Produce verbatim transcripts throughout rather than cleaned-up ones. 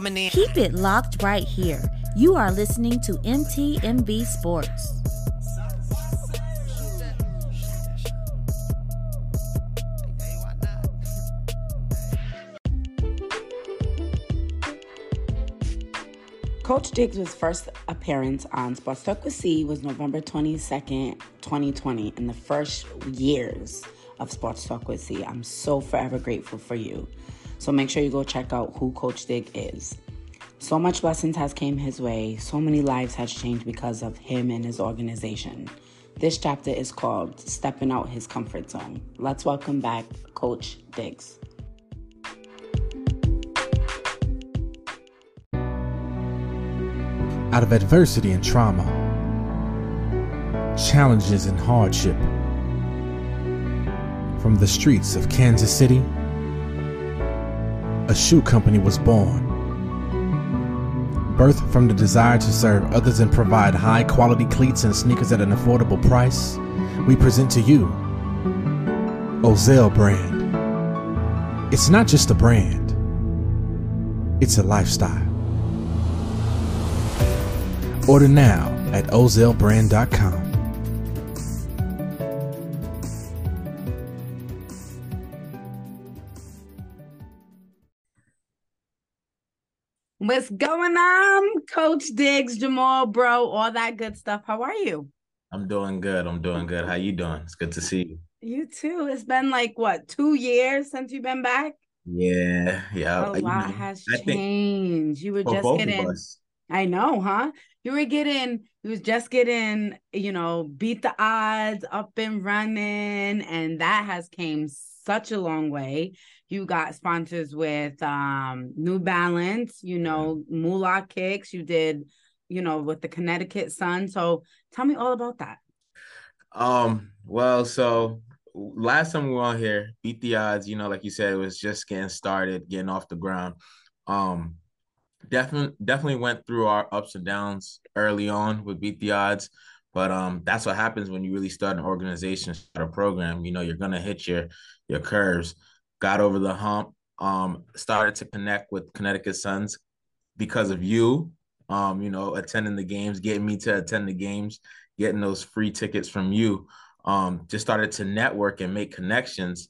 Keep it locked right here. You are listening to M T M B Sports. Coach Diggs' first appearance on Sports Talk with C was November twenty-second, twenty twenty, in the first years of Sports Talk with C. I'm so forever grateful for you. So make sure you go check out who Coach Dig is. So much blessings has came his way. So many lives has changed because of him and his organization. This chapter is called Stepping Out His Comfort Zone. Let's welcome back Coach Diggs. Out of adversity and trauma, challenges and hardship, from the streets of Kansas City, a shoe company was born, birthed from the desire to serve others and provide high quality cleats and sneakers at an affordable price. We present to you Ozell Brand. It's not just a brand, it's a lifestyle. Order now at Ozell Brand dot com. What's going on, Coach Diggs, Jamal, bro, all that good stuff? How are you? I'm doing good. I'm doing good. How you doing? It's good to see you. You too. It's been like, what, two years since you've been back? Yeah. Yeah. A lot you know, has I changed. You were just getting, I know, huh? You were getting, you was just getting, you know, Beat the Odds up and running, and that has came such a long way. You got sponsors with um, New Balance, you know, yeah. Moolah Kicks. You did, you know, with the Connecticut Sun. So tell me all about that. Um. Well, so last time we were on here, Beat the Odds, you know, like you said, it was just getting started, getting off the ground. Um, definitely, definitely went through our ups and downs early on with Beat the Odds. But um, that's what happens when you really start an organization, start a program. You know, you're going to hit your your curves. Got over the hump, um, started to connect with Connecticut Suns because of you, um, you know, attending the games, getting me to attend the games, getting those free tickets from you. Um, just started to network and make connections.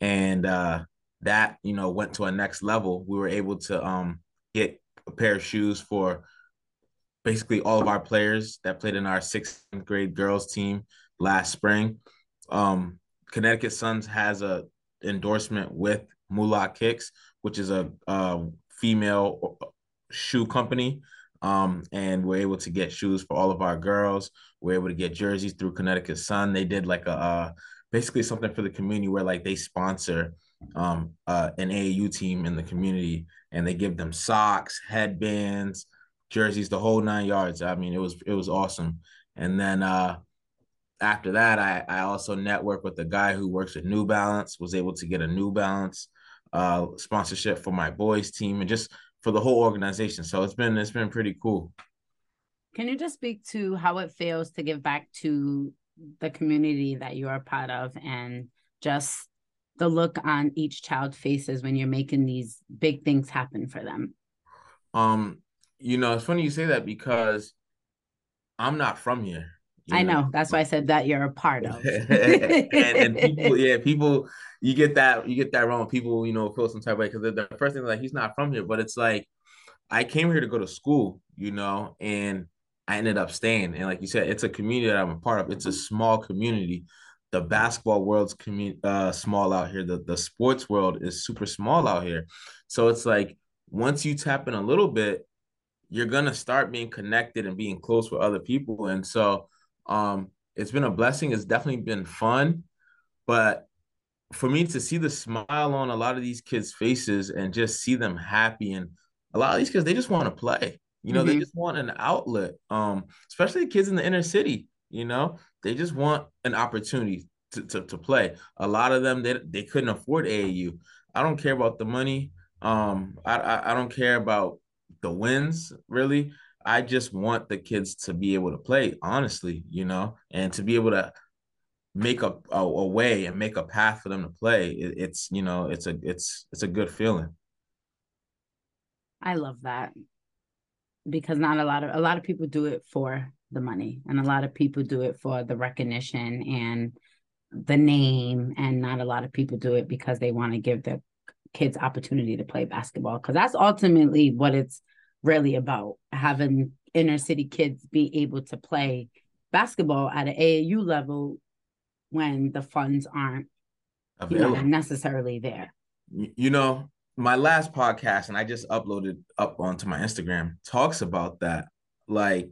And uh, that, you know, went to a next level. We were able to um, get a pair of shoes for basically all of our players that played in our sixth grade girls team last spring. Um, Connecticut Suns has a endorsement with Moolah Kicks, which is a, a female shoe company, um, and we're able to get shoes for all of our girls. We're able to get jerseys through Connecticut Sun. They did like a uh, basically something for the community where like they sponsor um, uh, an A A U team in the community, and they give them socks, headbands, jerseys, the whole nine yards. I mean, it was it was awesome. And then uh, after that, I, I also networked with a guy who works at New Balance, was able to get a New Balance uh, sponsorship for my boys team and just for the whole organization. So it's been it's been pretty cool. Can you just speak to how it feels to give back to the community that you are part of, and just the look on each child's faces when you're making these big things happen for them? Um, you know, it's funny you say that because I'm not from here. You I know. know. That's why I said that you're a part of. and, and people, yeah, people, you get that, you get that wrong. People, you know, feel some type of way because the first thing, like, he's not from here, but it's like, I came here to go to school, you know, and I ended up staying. And like you said, it's a community that I'm a part of. It's a small community. The basketball world's commu- uh, small out here. The, the sports world is super small out here. So it's like, once you tap in a little bit, you're going to start being connected and being close with other people. And so, Um, it's been a blessing. It's definitely been fun, but for me to see the smile on a lot of these kids' faces and just see them happy, and a lot of these kids, they just want to play, you know, mm-hmm. they just want an outlet. Um, especially the kids in the inner city, you know, they just want an opportunity to, to, to play. A lot of them, they, they couldn't afford A A U. I don't care about the money. Um, I, I, I don't care about the wins, really. I just want the kids to be able to play, honestly, you know, and to be able to make a, a, a way and make a path for them to play. It, it's, you know, it's a, it's, it's a good feeling. I love that, because not a lot of a lot of people do it for the money, and a lot of people do it for the recognition and the name, and not a lot of people do it because they want to give their kids opportunity to play basketball, because that's ultimately what it's really about, having inner city kids be able to play basketball at an A A U level when the funds aren't you know, necessarily there. You know, my last podcast, and I just uploaded up onto my Instagram, talks about that. Like,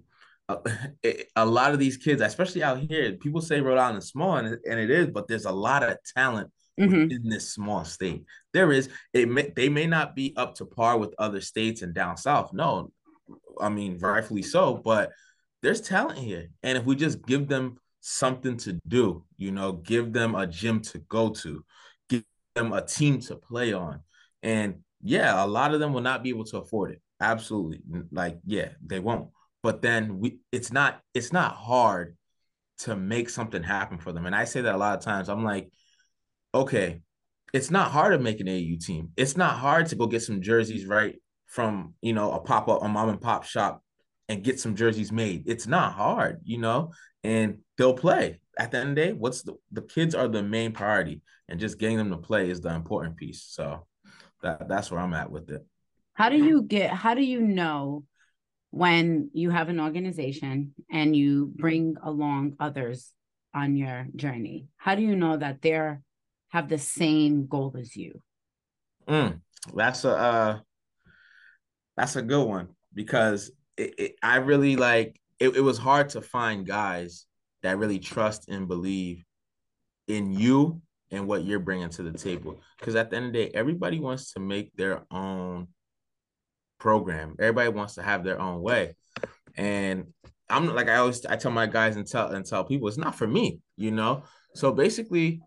a, it, a lot of these kids, especially out here, people say Rhode Island is small, and, and it is, but there's a lot of talent mm-hmm. in this small state. There is. It may, they may not be up to par with other states and down south. No, I mean, rightfully so, but there's talent here. And if we just give them something to do, you know, give them a gym to go to, give them a team to play on. And yeah, a lot of them will not be able to afford it. Absolutely. Like, yeah, they won't. But then we, it's not, it's not hard to make something happen for them. And I say that a lot of times. I'm like, okay, it's not hard to make an A A U team. It's not hard to go get some jerseys right from, you know, a pop-up, a mom and pop shop, and get some jerseys made. It's not hard, you know, and they'll play. At the end of the day, what's the, the kids are the main priority, and just getting them to play is the important piece. So that, that's where I'm at with it. How do you get, how do you know when you have an organization and you bring along others on your journey, how do you know that they're have the same goal as you? Mm, that's a uh, that's a good one, because it, it, I really like it, it was hard to find guys that really trust and believe in you and what you're bringing to the table. Because at the end of the day, everybody wants to make their own program. Everybody wants to have their own way. And I'm like, I always, I tell my guys and tell, and tell people, it's not for me, you know? So basically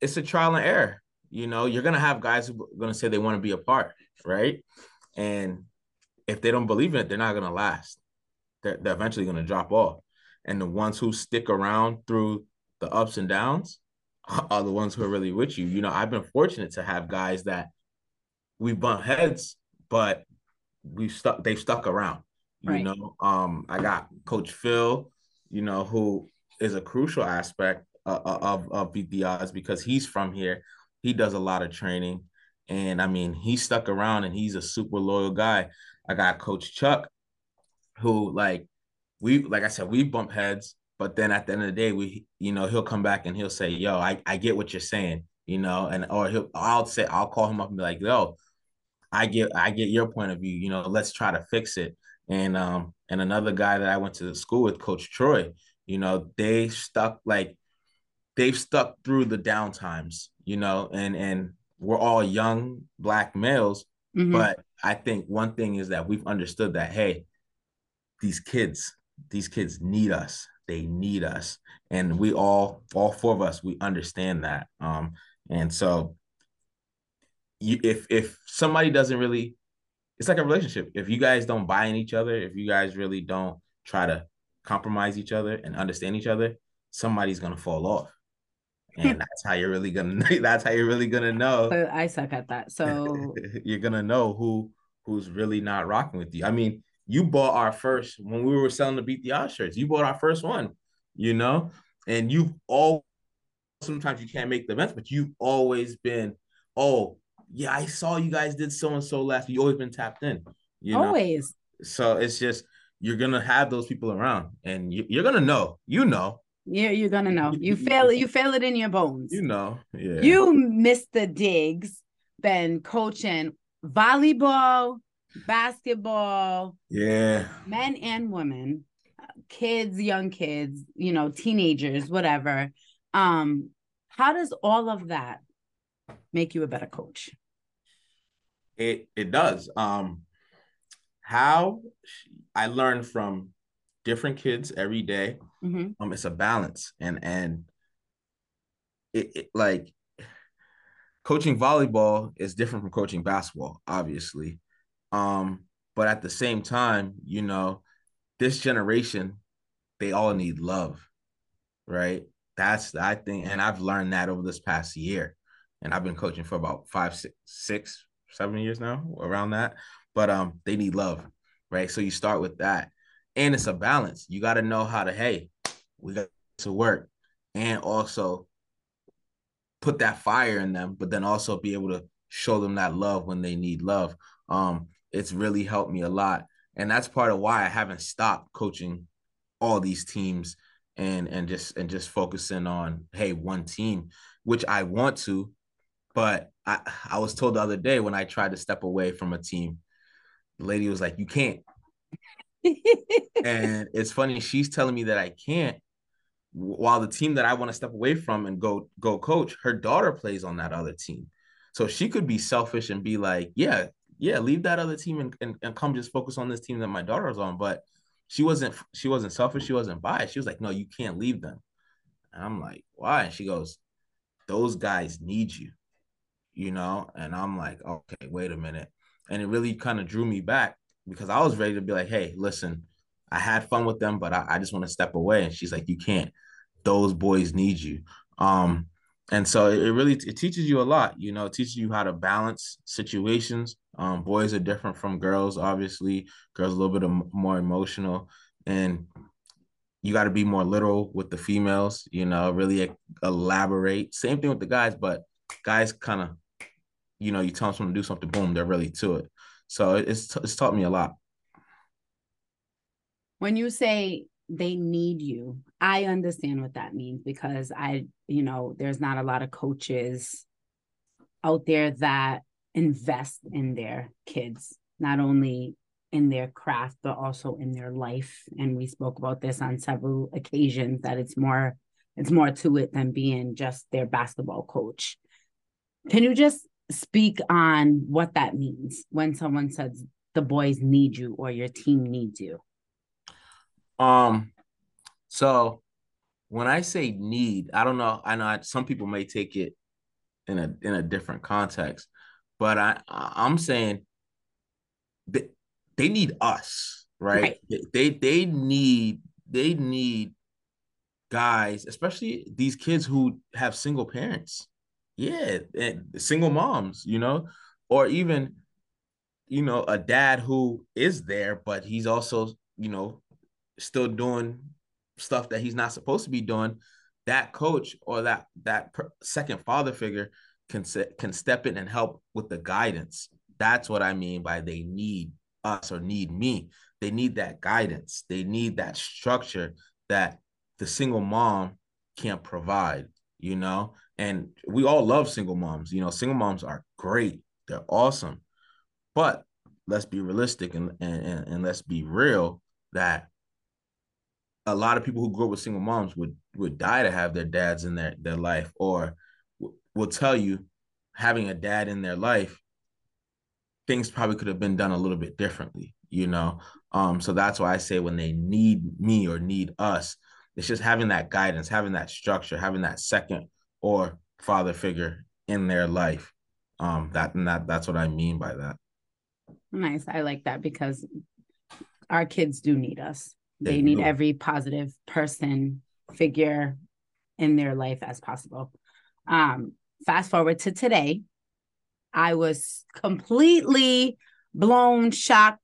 it's a trial and error. You know, you're going to have guys who are going to say they want to be a part, right? And if they don't believe in it, they're not going to last. They're, they're eventually going to drop off. And the ones who stick around through the ups and downs are the ones who are really with you. You know, I've been fortunate to have guys that we bump heads, but we've stuck, they've stuck around, you right. know, um, I got Coach Phil, you know, who is a crucial aspect of, of, of Beat the Odds, because he's from here. He does a lot of training, and I mean, he stuck around, and he's a super loyal guy. I got Coach Chuck, who like, we, like I said, we bump heads, but then at the end of the day, we, you know, he'll come back and he'll say, yo, I, I get what you're saying, you know, and, or he'll, I'll say, I'll call him up and be like, yo, I get, I get your point of view, you know, let's try to fix it. And, um, and another guy that I went to school with, Coach Troy, you know, they stuck, like they've stuck through the downtimes, you know, and, and we're all young Black males, mm-hmm. but I think one thing is that we've understood that, hey, these kids, these kids need us, they need us. And we all, all four of us, we understand that. Um, and so You, if if somebody doesn't really, it's like a relationship. If you guys don't buy in each other, if you guys really don't try to compromise each other and understand each other, somebody's gonna fall off, and that's how you're really gonna. That's how you're really gonna know. But I suck at that, so you're gonna know who who's really not rocking with you. I mean, you bought our first when we were selling the Beat the Odds shirts. You bought our first one, you know, and you've all. Sometimes you can't make the events, but you've always been, oh. Yeah, I saw you guys did so-and-so last. You've always been tapped in. You know? Always. So it's just, you're going to have those people around, and you, you're going to know. You know. Yeah, you're going to know. You feel, you feel it in your bones. You know. Yeah. You, Mister Diggs, been coaching volleyball, basketball. Yeah. Men and women, kids, young kids, you know, teenagers, whatever. Um, how does all of that make you a better coach? It it does. Um, how I learn from different kids every day. Mm-hmm. Um, it's a balance, and and it, it like coaching volleyball is different from coaching basketball, obviously. Um, but at the same time, you know, this generation, they all need love, right? That's I think, and I've learned that over this past year. And I've been coaching for about five, six, six, seven years now, around that. but um, they need love, right? So you start with that. And it's a balance. You got to know how to, hey, we got to work and also put that fire in them, but then also be able to show them that love when they need love. Um, it's really helped me a lot. And that's part of why I haven't stopped coaching all these teams and, and just, and just focusing on, hey, one team, which I want to, but I, I was told the other day when I tried to step away from a team, the lady was like, you can't. And it's funny, she's telling me that I can't, while the team that I want to step away from and go go coach, her daughter plays on that other team. So she could be selfish and be like, yeah, yeah, leave that other team and, and, and come just focus on this team that my daughter is on. But she wasn't she wasn't selfish, she wasn't biased. She was like, no, you can't leave them. And I'm like, why? And she goes, those guys need you, you know? And I'm like, okay, wait a minute. And it really kind of drew me back, because I was ready to be like, hey, listen, I had fun with them, but I, I just want to step away. And she's like, you can't. Those boys need you. Um, and so it, it really it teaches you a lot, you know, it teaches you how to balance situations. Um, boys are different from girls, obviously. Girls are a little bit more emotional. And you got to be more literal with the females, you know, really elaborate. Same thing with the guys, but guys kind of, you know, you tell them something to do something, boom, they're really to it. So it's it's taught me a lot. When you say they need you, I understand what that means, because I, you know, there's not a lot of coaches out there that invest in their kids, not only in their craft, but also in their life. And we spoke about this on several occasions, that it's more, it's more to it than being just their basketball coach. Can you just speak on what that means when someone says the boys need you or your team needs you? Um, so when I say need, I don't know. I know I, some people may take it in a in a different context, but I I'm saying they, they need us, right? right. They they need they need guys, especially these kids who have single parents. Yeah, and single moms, you know, or even, you know, a dad who is there, but he's also, you know, still doing stuff that he's not supposed to be doing. That coach or that that second father figure can can step in and help with the guidance. That's what I mean by they need us or need me. They need that guidance. They need that structure that the single mom can't provide, you know. And we all love single moms. You know, single moms are great. They're awesome. But let's be realistic and, and, and let's be real that a lot of people who grew up with single moms would, would die to have their dads in their, their life, or w- will tell you having a dad in their life, things probably could have been done a little bit differently, you know? Um, so that's why I say when they need me or need us, it's just having that guidance, having that structure, having that second or father figure in their life. Um, that, and that that's what I mean by that. Nice. I like that, because our kids do need us. They, they need do. every positive person figure in their life as possible. Um, fast forward to today. I was completely blown, shocked,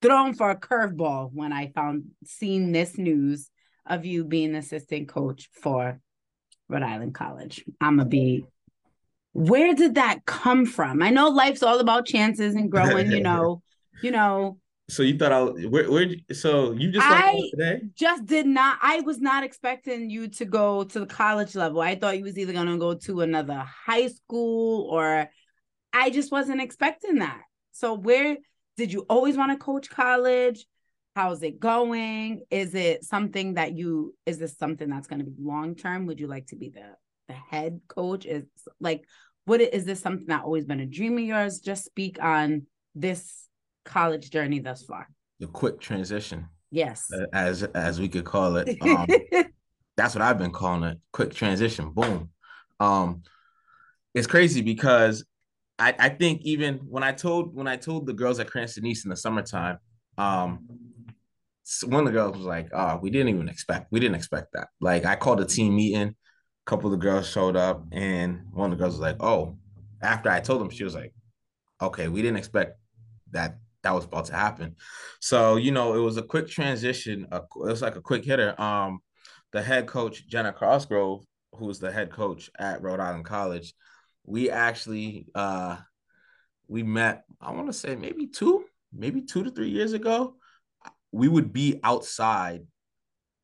thrown for a curveball when I found seen this news of you being assistant coach for Rhode Island College. I'm going to be, where did that come from? I know life's all about chances and growing, you know, you know. So you thought I was, where, where, so you just, I today? just did not, I was not expecting you to go to the college level. I thought you was either going to go to another high school, or I just wasn't expecting that. So where did you always want to coach college? How's it going? Is it something that you, is this something that's going to be long-term? Would you like to be the, the head coach? Is like, what is this something that always been a dream of yours? Just speak on this college journey thus far. The quick transition. Yes. As, as we could call it. Um, that's what I've been calling it. Quick transition. Boom. Um, it's crazy because I, I think even when I told, when I told the girls at Cranston East in the summertime, um, So one of the girls was like, oh, we didn't even expect, we didn't expect that. Like, I called a team meeting, a couple of the girls showed up, and one of the girls was like, oh, after I told them, she was like, okay, we didn't expect that that was about to happen. So, you know, it was a quick transition. Uh, it was like a quick hitter. Um, the head coach, Jenna Crossgrove, who's the head coach at Rhode Island College, we actually uh, we met, I want to say maybe two, maybe two to three years ago. We would be outside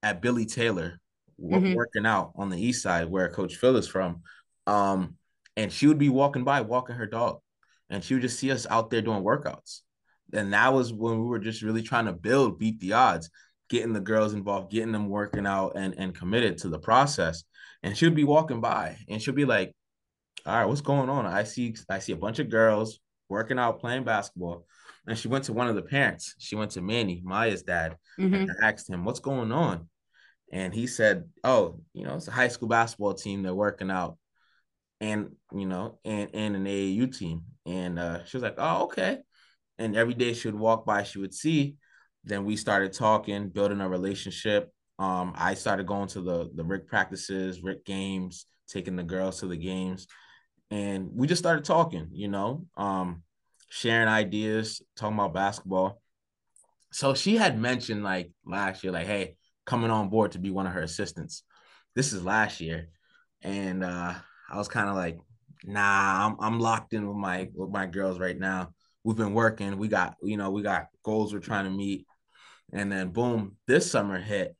at Billy Taylor mm-hmm. working out on the east side where Coach Phil is from. Um, and she would be walking by, walking her dog, and she would just see us out there doing workouts. And that was when we were just really trying to build Beat the Odds, getting the girls involved, getting them working out and, and committed to the process. And she would be walking by and she'll be like, all right, what's going on? I see, I see a bunch of girls working out, playing basketball. And she went to one of the parents. She went to Manny, Maya's dad, mm-hmm. and asked him, what's going on? And he said, oh, you know, it's a high school basketball team. They're working out and, you know, and, and an A A U team. And uh, she was like, oh, okay. And every day she would walk by, she would see. Then we started talking, building a relationship. Um, I started going to the, the R I C practices, R I C games, taking the girls to the games. And we just started talking, you know, um, sharing ideas, talking about basketball. So she had mentioned like last year, like, hey, coming on board to be one of her assistants. This is last year. And uh, I was kind of like, nah, I'm, I'm locked in with my, with my girls right now. We've been working. We got, you know, we got goals we're trying to meet. And then boom, this summer hit.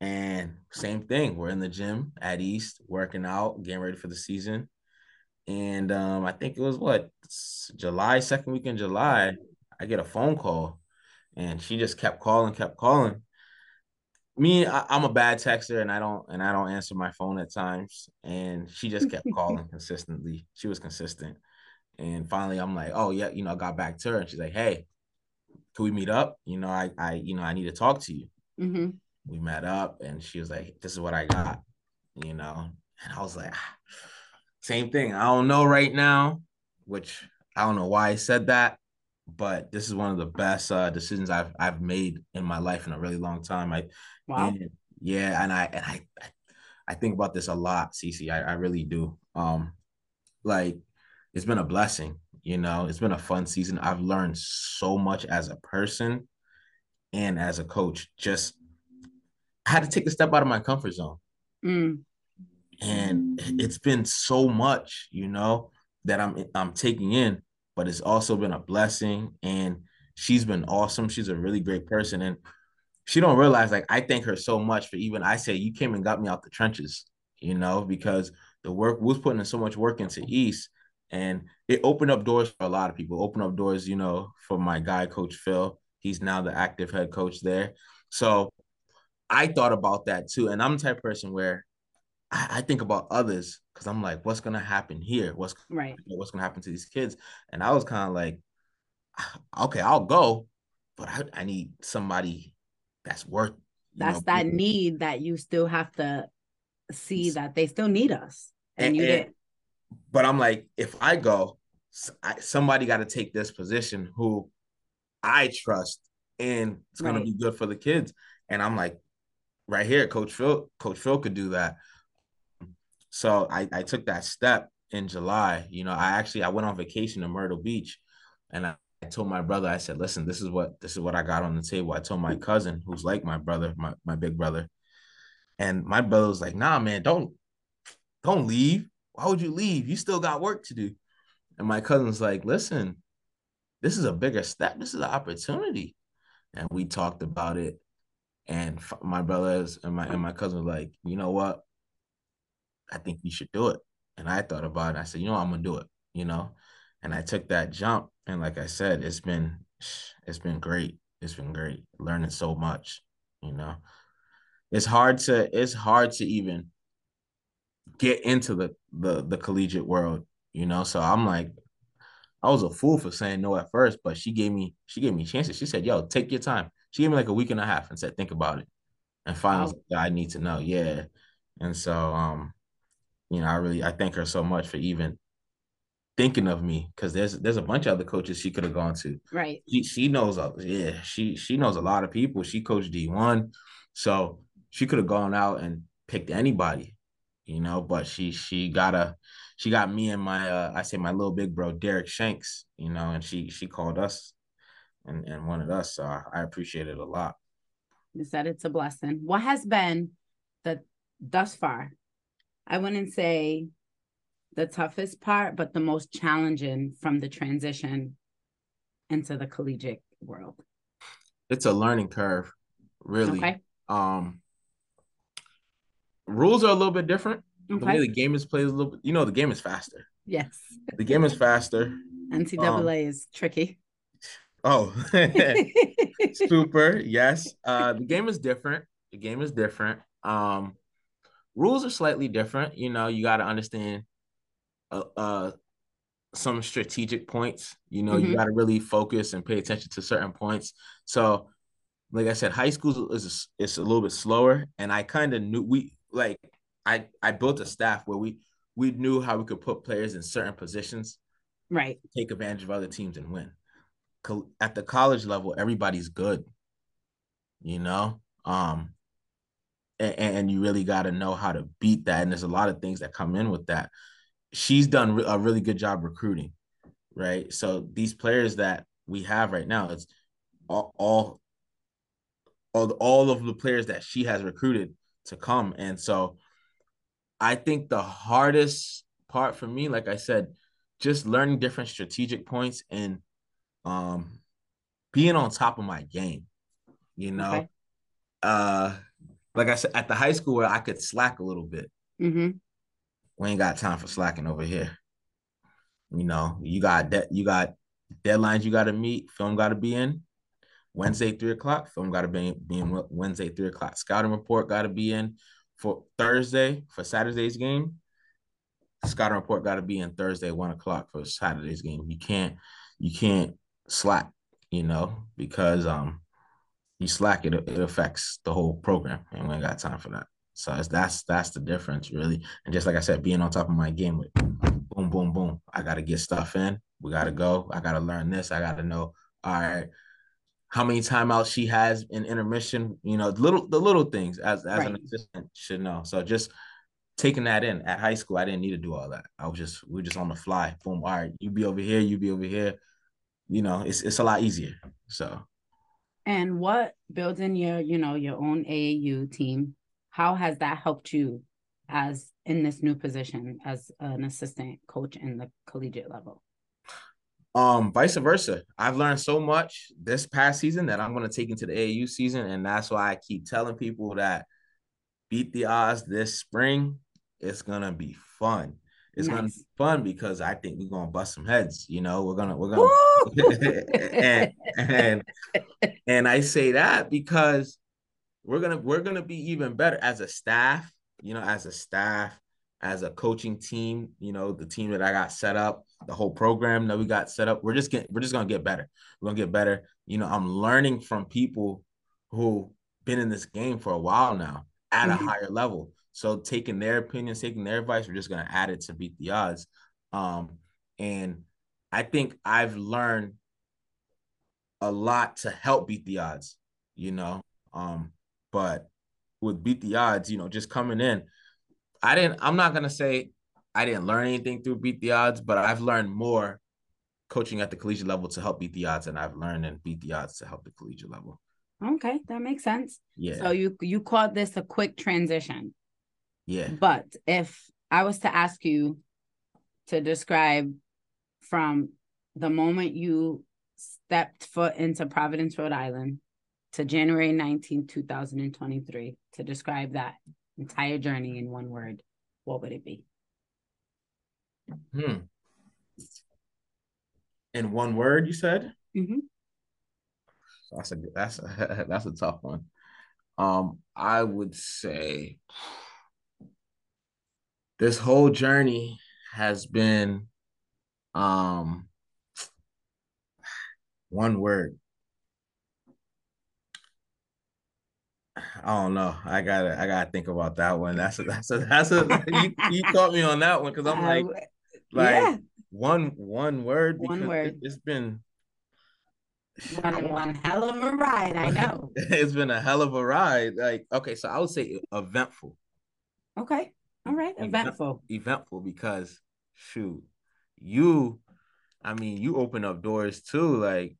And same thing. We're in the gym at East, working out, getting ready for the season. And um, I think it was what, July, second week in July, I get a phone call. And she just kept calling, kept calling. Me, I, I'm a bad texter, and I don't and I don't answer my phone at times. And she just kept calling consistently. She was consistent. And finally, I'm like, oh, yeah, you know, I got back to her. And she's like, hey, can we meet up? You know, I, I you know, I need to talk to you. Mm-hmm. We met up, and she was like, this is what I got, you know. And I was like, ah, same thing. I don't know right now, which I don't know why I said that. But this is one of the best uh, decisions I've I've made in my life in a really long time. I, wow. And, yeah, and I and I, I think about this a lot, Cece. I, I really do. Um, like, it's been a blessing, you know. It's been a fun season. I've learned so much as a person and as a coach. Just I had to take a step out of my comfort zone, mm. and it's been so much, you know, that I'm I'm taking in. But it's also been a blessing, and she's been awesome. She's a really great person, and she don't realize, like, I thank her so much for even, I say, you came and got me out the trenches, you know, because the work, we was putting in so much work into East, and it opened up doors for a lot of people, opened up doors, you know, for my guy, Coach Phil. He's now the active head coach there. So I thought about that too, and I'm the type of person where I think about others because I'm like, what's going to happen here? What's right. What's going to happen to these kids? And I was kind of like, okay, I'll go, but I, I need somebody that's worth. That's know, that people. Need that you still have to see that they still need us. And, and you did. But I'm like, if I go, I, somebody got to take this position who I trust and it's going right. to be good for the kids. And I'm like, right here, Coach Phil, Coach Phil could do that. So I, I took that step in July. You know, I actually, I went on vacation to Myrtle Beach, and I, I told my brother, I said, listen, this is what, this is what I got on the table. I told my cousin, who's like my brother, my, my big brother. And my brother was like, nah, man, don't, don't leave. Why would you leave? You still got work to do. And my cousin was like, listen, this is a bigger step. This is an opportunity. And we talked about it. And my brothers and my, and my cousin was like, you know what? I think you should do it. And I thought about it. I said, you know, I'm going to do it, you know? And I took that jump. And like I said, it's been, it's been great. It's been great. Learning so much, you know, it's hard to, it's hard to even get into the, the, the collegiate world, you know? So I'm like, I was a fool for saying no at first, but she gave me, she gave me chances. She said, yo, take your time. She gave me like a week and a half and said, think about it. And finally, I was like, yeah, I need to know. Yeah. And so, um, you know, I really, I thank her so much for even thinking of me, because there's there's a bunch of other coaches she could have gone to. Right. She, she knows, yeah, she she knows a lot of people. She coached D one, so she could have gone out and picked anybody, you know. But she she gotta she got me and my uh, I say my little big bro Derek Shanks, you know, and she she called us and and wanted us. So I, I appreciate it a lot. You said it's a blessing. What has been the thus far? I wouldn't say the toughest part, but the most challenging from the transition into the collegiate world. It's a learning curve, really. Okay. Um, rules are a little bit different. Okay. The way the game is played is a little bit, you know, the game is faster. Yes. The game is faster. N C double A um, is tricky. Oh, super. Yes. Uh, the game is different. The game is different. Um, rules are slightly different. You know, you got to understand uh, uh, some strategic points. You know, mm-hmm. you got to really focus and pay attention to certain points. So, like I said, high school is a, it's a little bit slower, and I kind of knew we like I I built a staff where we we knew how we could put players in certain positions, right? Take advantage of other teams and win. Co- at the college level, everybody's good, you know, um, and, and you really got to know how to beat that. And there's a lot of things that come in with that. She's done a really good job recruiting, right? So these players that we have right now, it's all. all All, all of the players that she has recruited to come. And so I think the hardest part for me, like I said, just learning different strategic points and um, being on top of my game, you know. Okay. Uh, like I said, at the high school where I could slack a little bit. Mm-hmm. We ain't got time for slacking over here. You know, you got de- you got deadlines you got to meet, film got to be in. Wednesday, three o'clock, film got to be, be in Wednesday, three o'clock. Scouting report got to be in for Thursday, for Saturday's game. Scouting report got to be in Thursday, one o'clock for Saturday's game. You can't, you can't slack, you know, because um, you slack, it it affects the whole program, and we ain't got time for that. So it's, that's that's the difference, really. And just like I said, being on top of my game, with boom, boom, boom, I got to get stuff in. We got to go. I got to learn this. I got to know, all right, how many timeouts she has in intermission, you know, little the little things as, as right. an assistant should know. So just taking that in. At high school, I didn't need to do all that. I was just, we were just on the fly. Boom, all right, you be over here, you be over here. You know, it's it's a lot easier, so. And what, building your, you know, your own A A U team, how has that helped you as in this new position as an assistant coach in the collegiate level? Um, vice versa. I've learned so much this past season that I'm going to take into the A A U season. And that's why I keep telling people that Beat the Odds this spring. It's going to be fun. It's nice. Going to be fun because I think we're going to bust some heads. You know, we're going to, we're going to, and, and, and I say that because we're going to, we're going to be even better as a staff, you know, as a staff, as a coaching team, you know, the team that I got set up, the whole program that we got set up, we're just getting, we're just going to get better. We're going to get better. You know, I'm learning from people who been in this game for a while now at mm-hmm. a higher level. So taking their opinions, taking their advice, we're just going to add it to Beat the Odds. Um, and I think I've learned a lot to help Beat the Odds, you know, um, but with Beat the Odds, you know, just coming in, I didn't, I'm not going to say I didn't learn anything through Beat the Odds, but I've learned more coaching at the collegiate level to help Beat the Odds, and I've learned and Beat the Odds to help the collegiate level. Okay, that makes sense. Yeah. So you you called this a quick transition. Yeah. But if I was to ask you to describe from the moment you stepped foot into Providence, Rhode Island to January nineteenth, twenty twenty-three, to describe that entire journey in one word, what would it be? Hmm. In one word, you said? Mm-hmm. That's a that's a, that's a tough one. Um, I would say this whole journey has been um one word. I don't know. I gotta I gotta think about that one. That's a that's a that's a you, you caught me on that one because I'm like. Uh, Like yeah. one one word. One word. It's been one, one hell of a ride. I know. It's been a hell of a ride. Like, okay, so I would say eventful. Okay. All right. Eventful. Eventful because shoot, you, I mean, you open up doors too. Like,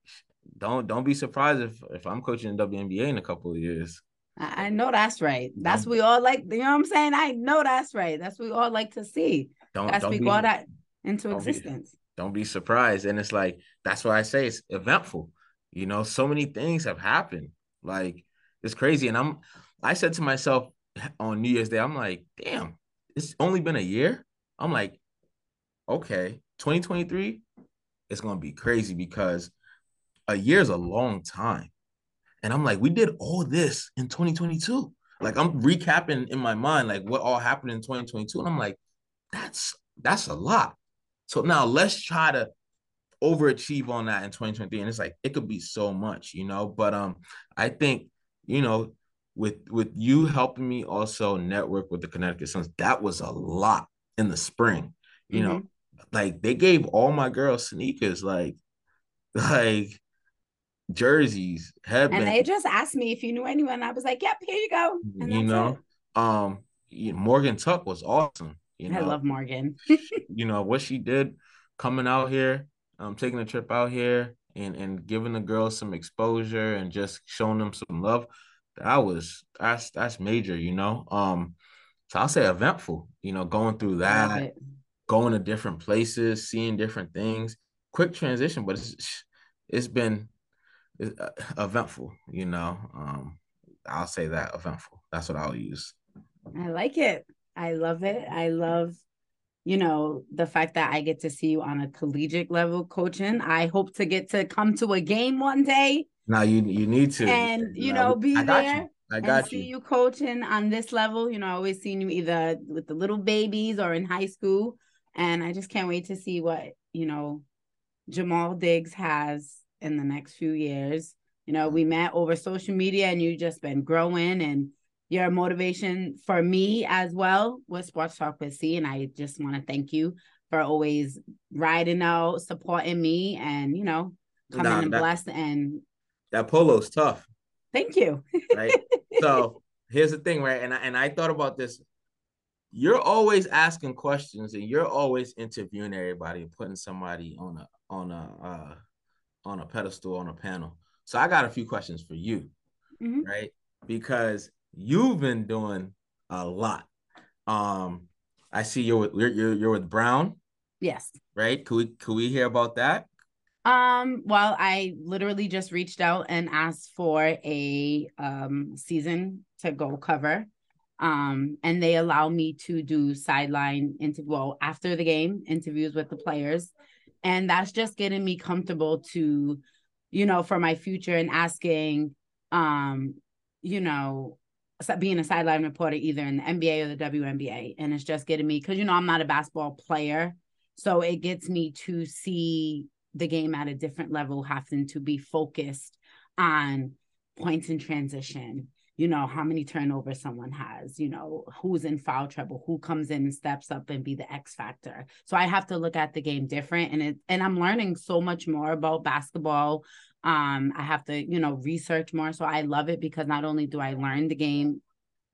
don't don't be surprised if if I'm coaching the W N B A in a couple of years. I know that's right. That's what we all like. You know what I'm saying? I know that's right. That's what we all like to see. Don't, don't speak be, all that into don't existence. Be, don't be surprised. And it's like, that's why I say it's eventful. You know, so many things have happened. Like, it's crazy. And I'm, I said to myself on New Year's Day, I'm like, damn, it's only been a year. I'm like, okay, twenty twenty-three, it's going to be crazy because a year's a long time. And I'm like, we did all this in twenty twenty-two. Like, I'm recapping in my mind, like, what all happened in twenty twenty-two. And I'm like, that's, that's a lot. So now let's try to overachieve on that in twenty twenty-three. And it's like, it could be so much, you know, but um, I think, you know, with, with you helping me also network with the Connecticut Suns, that was a lot in the spring, you mm-hmm. know, like they gave all my girls sneakers, like, like, jerseys, headbands. And they just asked me if you knew anyone. I was like, yep, here you go. And you know, it. um, Morgan Tuck was awesome. You know, I love Morgan. You know, what she did coming out here, um, taking a trip out here and, and giving the girls some exposure and just showing them some love. That was, that's, that's major, you know? Um, so I'll say eventful, you know, going through that, going to different places, seeing different things, quick transition, but it's, it's been, It's eventful, you know. Um, I'll say that eventful. That's what I'll use. I like it. I love it. I love, you know, the fact that I get to see you on a collegiate level coaching. I hope to get to come to a game one day. No, you you need to, and you know, be there. I got you. See you coaching on this level. You know, I always seen you either with the little babies or in high school, and I just can't wait to see what, you know, Jamal Diggs has in the next few years. You know, we met over social media and you've just been growing, and you're a motivation for me as well with Sports Talk with C. And I just want to thank you for always riding out, supporting me, and, you know, coming nah, and that, blessed. And that polo's tough. Thank you. Right. So here's the thing, right? And I, and I thought about this. You're always asking questions and you're always interviewing everybody, putting somebody on a, on a, uh, on a pedestal, on a panel. So I got a few questions for you, mm-hmm. right? Because you've been doing a lot. Um, I see you're with, you're you're with Brown. Yes. Right? Could we could we hear about that? Um. Well, I literally just reached out and asked for a um season to go cover, um, and they allow me to do sideline interview. Well, after the game interviews with the players. And that's just getting me comfortable to, you know, for my future and asking, um, you know, being a sideline reporter either in the N B A or the W N B A. And it's just getting me, because, you know, I'm not a basketball player. So it gets me to see the game at a different level, having to be focused on points in transition, you know, how many turnovers someone has, you know, who's in foul trouble, who comes in and steps up and be the X factor. So I have to look at the game different. And it, and I'm learning so much more about basketball. Um, I have to, you know, research more. So I love it because not only do I learn the game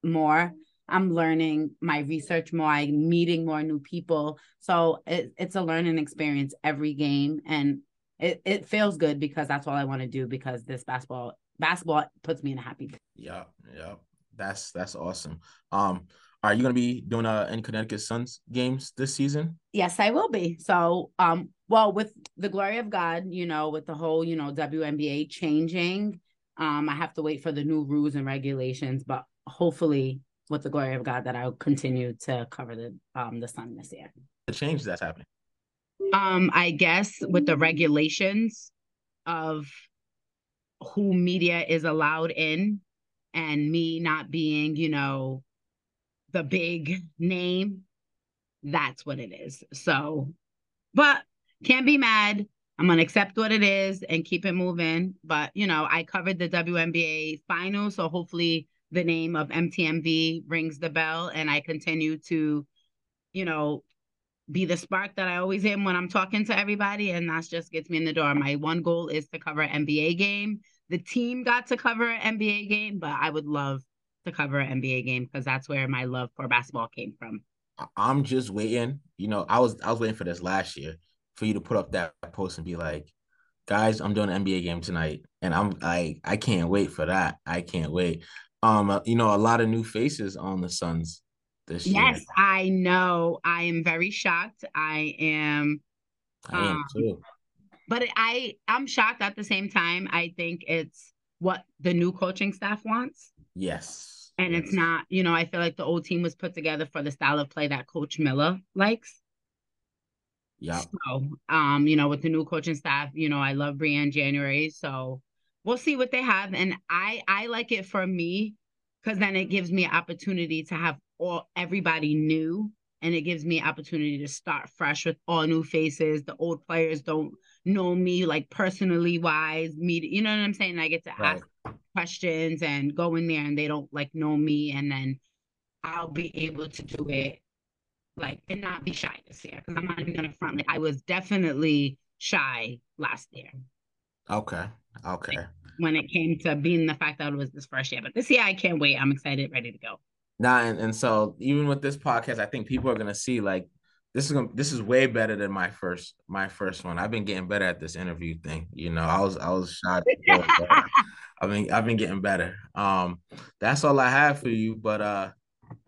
more, I'm learning my research more, I'm meeting more new people. So it, it's a learning experience every game. And it, it feels good because that's all I want to do, because this basketball Basketball puts me in a happy place. Yeah, yeah. That's that's awesome. Um, are you gonna be doing uh any Connecticut Suns games this season? Yes, I will be. So um, well, with the glory of God, you know, with the whole, you know, W N B A changing, um, I have to wait for the new rules and regulations, but hopefully with the glory of God that I'll continue to cover the um the Sun this year. The change that's happening. Um, I guess with the regulations of who media is allowed in, and me not being, you know, the big name, that's what it is. So, but can't be mad. I'm going to accept what it is and keep it moving. But, you know, I covered the W N B A finals, so hopefully the name of M T M B rings the bell and I continue to, you know, be the spark that I always am when I'm talking to everybody. And that just gets me in the door. My one goal is to cover an N B A game. The team got to cover an N B A game, but I would love to cover an N B A game because that's where my love for basketball came from. I'm just waiting. You know, I was I was waiting for this last year for you to put up that post and be like, guys, I'm doing an N B A game tonight, and I'm like, I can't wait for that. I can't wait. Um, you know, a lot of new faces on the Suns this yes, year. Yes, I know. I am very shocked. I am. I am um, too. But I, I'm shocked at the same time. I think it's what the new coaching staff wants. Yes. And yes. It's not, you know, I feel like the old team was put together for the style of play that Coach Miller likes. Yeah. So, um, you know, with the new coaching staff, you know, I love Breanne January. So we'll see what they have. And I, I like it for me because then it gives me an opportunity to have all everybody new. And it gives me an opportunity to start fresh with all new faces. The old players don't know me, like, personally wise, me, you know what I'm saying? I get to right. ask questions and go in there and they don't, like, know me. And then I'll be able to do it, like, and not be shy this year. Because I'm not even going to front. Like, I was definitely shy last year. Okay. Okay. Like, when it came to being the fact that it was this first year. But this year, I can't wait. I'm excited, ready to go. Nah, and, and so even with this podcast, I think people are gonna see like this is gonna, this is way better than my first my first one. I've been getting better at this interview thing. You know, I was I was shy. I mean, I've been getting better. Um, that's all I have for you. But uh,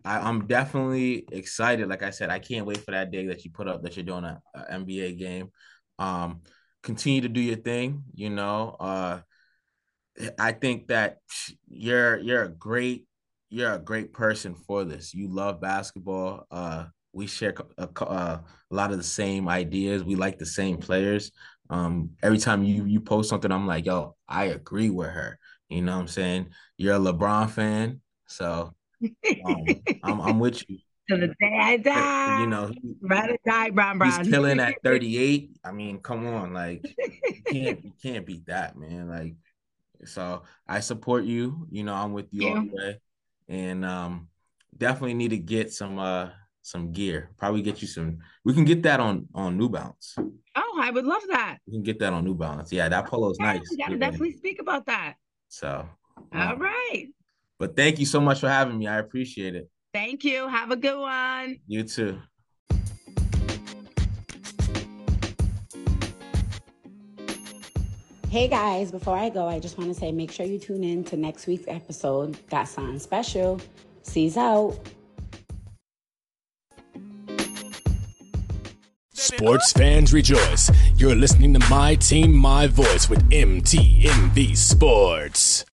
I, I'm definitely excited. Like I said, I can't wait for that day that you put up that you're doing an N B A game. Um, continue to do your thing. You know, uh, I think that you're you're a great. You're a great person for this. You love basketball. Uh, we share a, a, a lot of the same ideas. We like the same players. Um, every time you you post something, I'm like, yo, I agree with her. You know what I'm saying? You're a LeBron fan, so um, I'm, I'm with you. To the day I die. You know, he, Rather die, Brown, Brown. He's killing at thirty-eight. I mean, come on, like you can't you can't beat that, man. Like, so I support you. You know, I'm with you yeah. all the way. And um, definitely need to get some uh some gear. Probably get you some. We can get that on on New Balance. Oh, I would love that. We can get that on New Balance. Yeah, that polo's yeah, nice. We gotta definitely speak about that. So. Um, all right. But thank you so much for having me. I appreciate it. Thank you. Have a good one. You too. Hey guys, before I go, I just want to say make sure you tune in to next week's episode. Got something special. Seas out. Sports fans rejoice. You're listening to My Team, My Voice with M T M B Sports.